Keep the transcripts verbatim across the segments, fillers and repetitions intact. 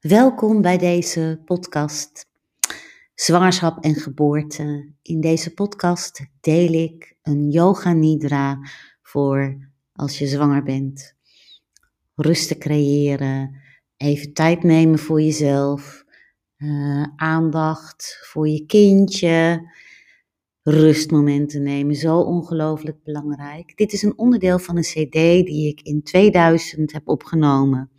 Welkom bij deze podcast Zwangerschap en Geboorte. In deze podcast deel ik een yoga nidra voor als je zwanger bent. Rust te creëren, even tijd nemen voor jezelf, uh, aandacht voor je kindje, rustmomenten nemen, zo ongelooflijk belangrijk. Dit is een onderdeel van een cd die ik in tweeduizend heb opgenomen.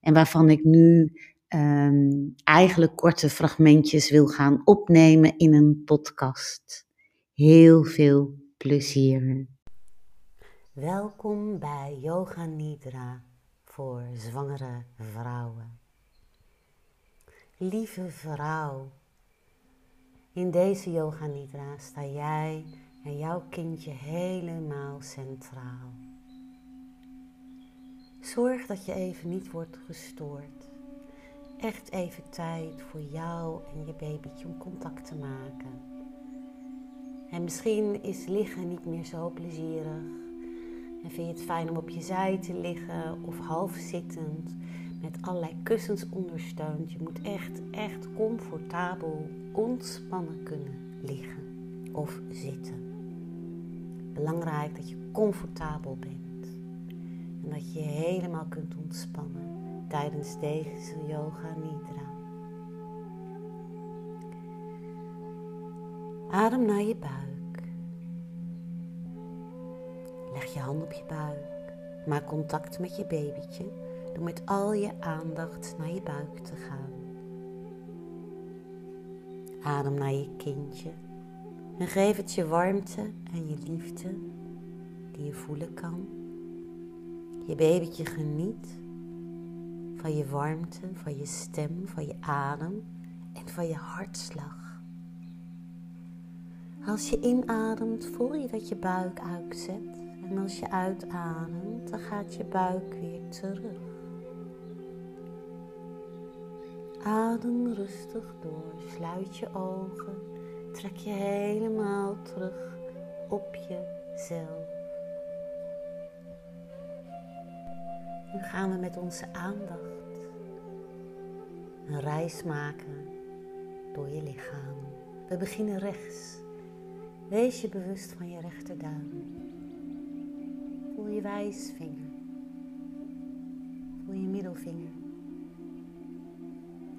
En waarvan ik nu um, eigenlijk korte fragmentjes wil gaan opnemen in een podcast. Heel veel plezier. Welkom bij Yoga Nidra voor zwangere vrouwen. Lieve vrouw, in deze Yoga Nidra sta jij en jouw kindje helemaal centraal. Zorg dat je even niet wordt gestoord. Echt even tijd voor jou en je babytje om contact te maken. En misschien is liggen niet meer zo plezierig. En vind je het fijn om op je zij te liggen of half zittend. Met allerlei kussens ondersteund. Je moet echt, echt comfortabel ontspannen kunnen liggen of zitten. Belangrijk dat je comfortabel bent. En dat je helemaal kunt ontspannen tijdens deze Yoga Nidra. Adem naar je buik. Leg je hand op je buik. Maak contact met je babytje door met al je aandacht naar je buik te gaan. Adem naar je kindje en geef het je warmte en je liefde die je voelen kan. Je babytje geniet van je warmte, van je stem, van je adem en van je hartslag. Als je inademt voel je dat je buik uitzet en als je uitademt dan gaat je buik weer terug. Adem rustig door, sluit je ogen, trek je helemaal terug op jezelf. Nu gaan we met onze aandacht een reis maken door je lichaam. We beginnen rechts. Wees je bewust van je rechterduim. Voel je wijsvinger. Voel je middelvinger.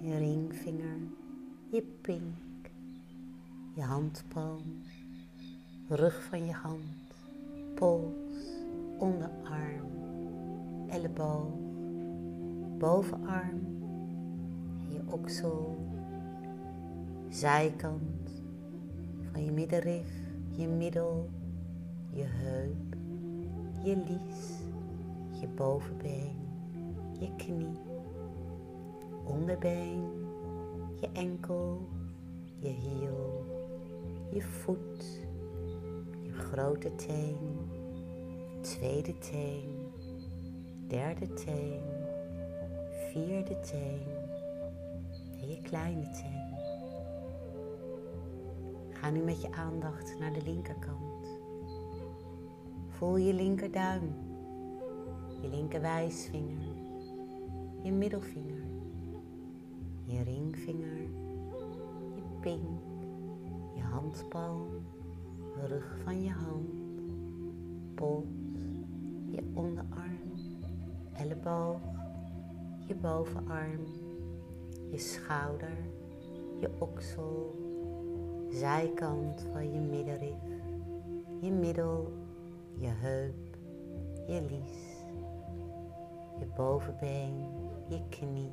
Je ringvinger. Je pink. Je handpalm. Rug van je hand. Pols. Onderarm. Elleboog, bovenarm, je oksel, zijkant van je middenrif, je middel, je heup, je lies, je bovenbeen, je knie, onderbeen, je enkel, je hiel, je voet, je grote teen, je tweede teen. Derde teen, vierde teen en je kleine teen. Ga nu met je aandacht naar de linkerkant. Voel je linkerduim, je linkerwijsvinger, je middelvinger, je ringvinger, je pink, je handpalm, de rug van je hand, pols, je onderarm. Elleboog, je bovenarm, je schouder, je oksel, zijkant van je middenrif, je middel, je heup, je lies, je bovenbeen, je knie,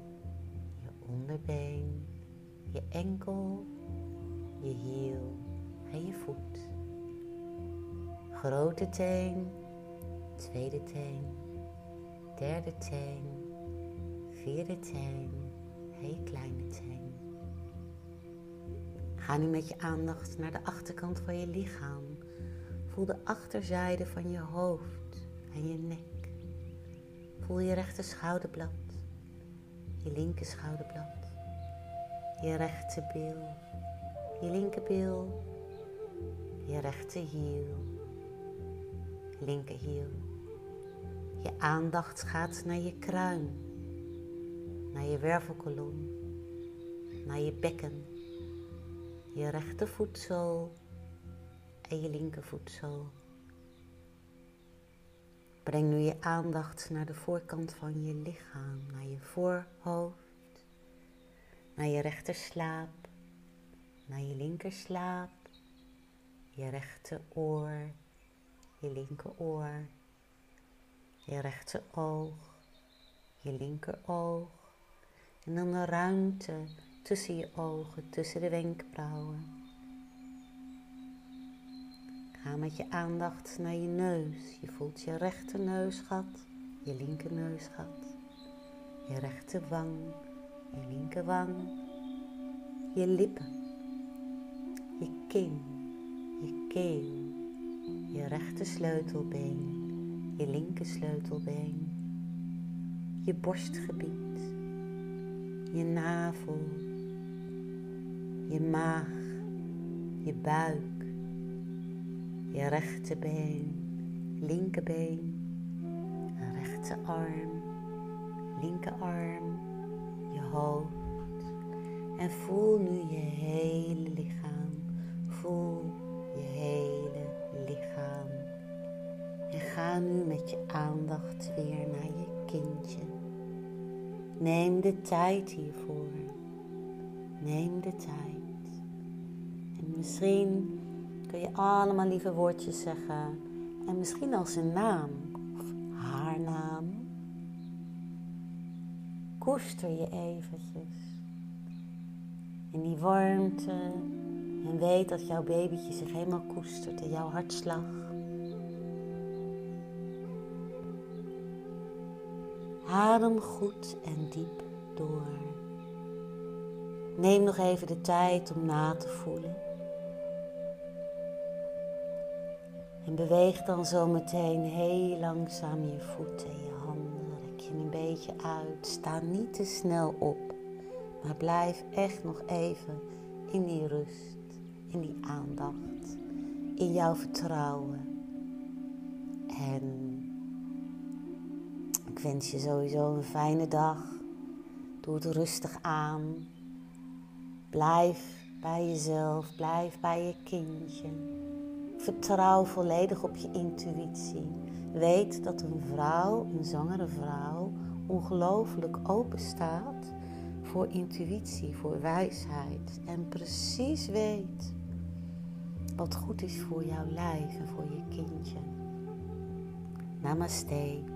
je onderbeen, je enkel, je hiel en je voet. Grote teen, tweede teen. Derde teen, vierde teen, heel kleine teen. Ga nu met je aandacht naar de achterkant van je lichaam. Voel de achterzijde van je hoofd en je nek. Voel je rechter schouderblad, je linker schouderblad, je rechter bil, je linkerbil, je rechter hiel, linkerhiel. Je aandacht gaat naar je kruin, naar je wervelkolom, naar je bekken, je rechtervoetzool en je linkervoetzool. Breng nu je aandacht naar de voorkant van je lichaam, naar je voorhoofd, naar je rechterslaap, naar je linkerslaap, je rechteroor, je linkeroor, je rechteroog, je linkeroog en dan de ruimte tussen je ogen, tussen de wenkbrauwen. Ga met je aandacht naar je neus. Je voelt je rechterneusgat, je linkerneusgat, je rechterwang, je linkerwang, je lippen, je kin, je keel, je rechtersleutelbeen, je linkersleutelbeen, je borstgebied, je navel, je maag, je buik. Je rechterbeen, linkerbeen, rechterarm, linkerarm, je hoofd. En voel nu je hele lichaam, voel je hele lichaam. En ga nu met je aandacht weer naar je kindje. Neem de tijd hiervoor, neem de tijd. En misschien kun je allemaal lieve woordjes zeggen. En misschien als een naam of haar naam. Koester je eventjes. In die warmte. En weet dat jouw babytje zich helemaal koestert. En jouw hartslag. Adem goed en diep door. Neem nog even de tijd om na te voelen. En beweeg dan zo meteen heel langzaam je voeten en je handen. Rek je een beetje uit. Sta niet te snel op. Maar blijf echt nog even in die rust, in die aandacht, in jouw vertrouwen. En ik wens je sowieso een fijne dag. Doe het rustig aan. Blijf bij jezelf. Blijf bij je kindje. Vertrouw volledig op je intuïtie. Weet dat een vrouw, een zwangere vrouw, ongelooflijk open staat voor intuïtie, voor wijsheid. En precies weet wat goed is voor jouw lijf en voor je kindje. Namaste.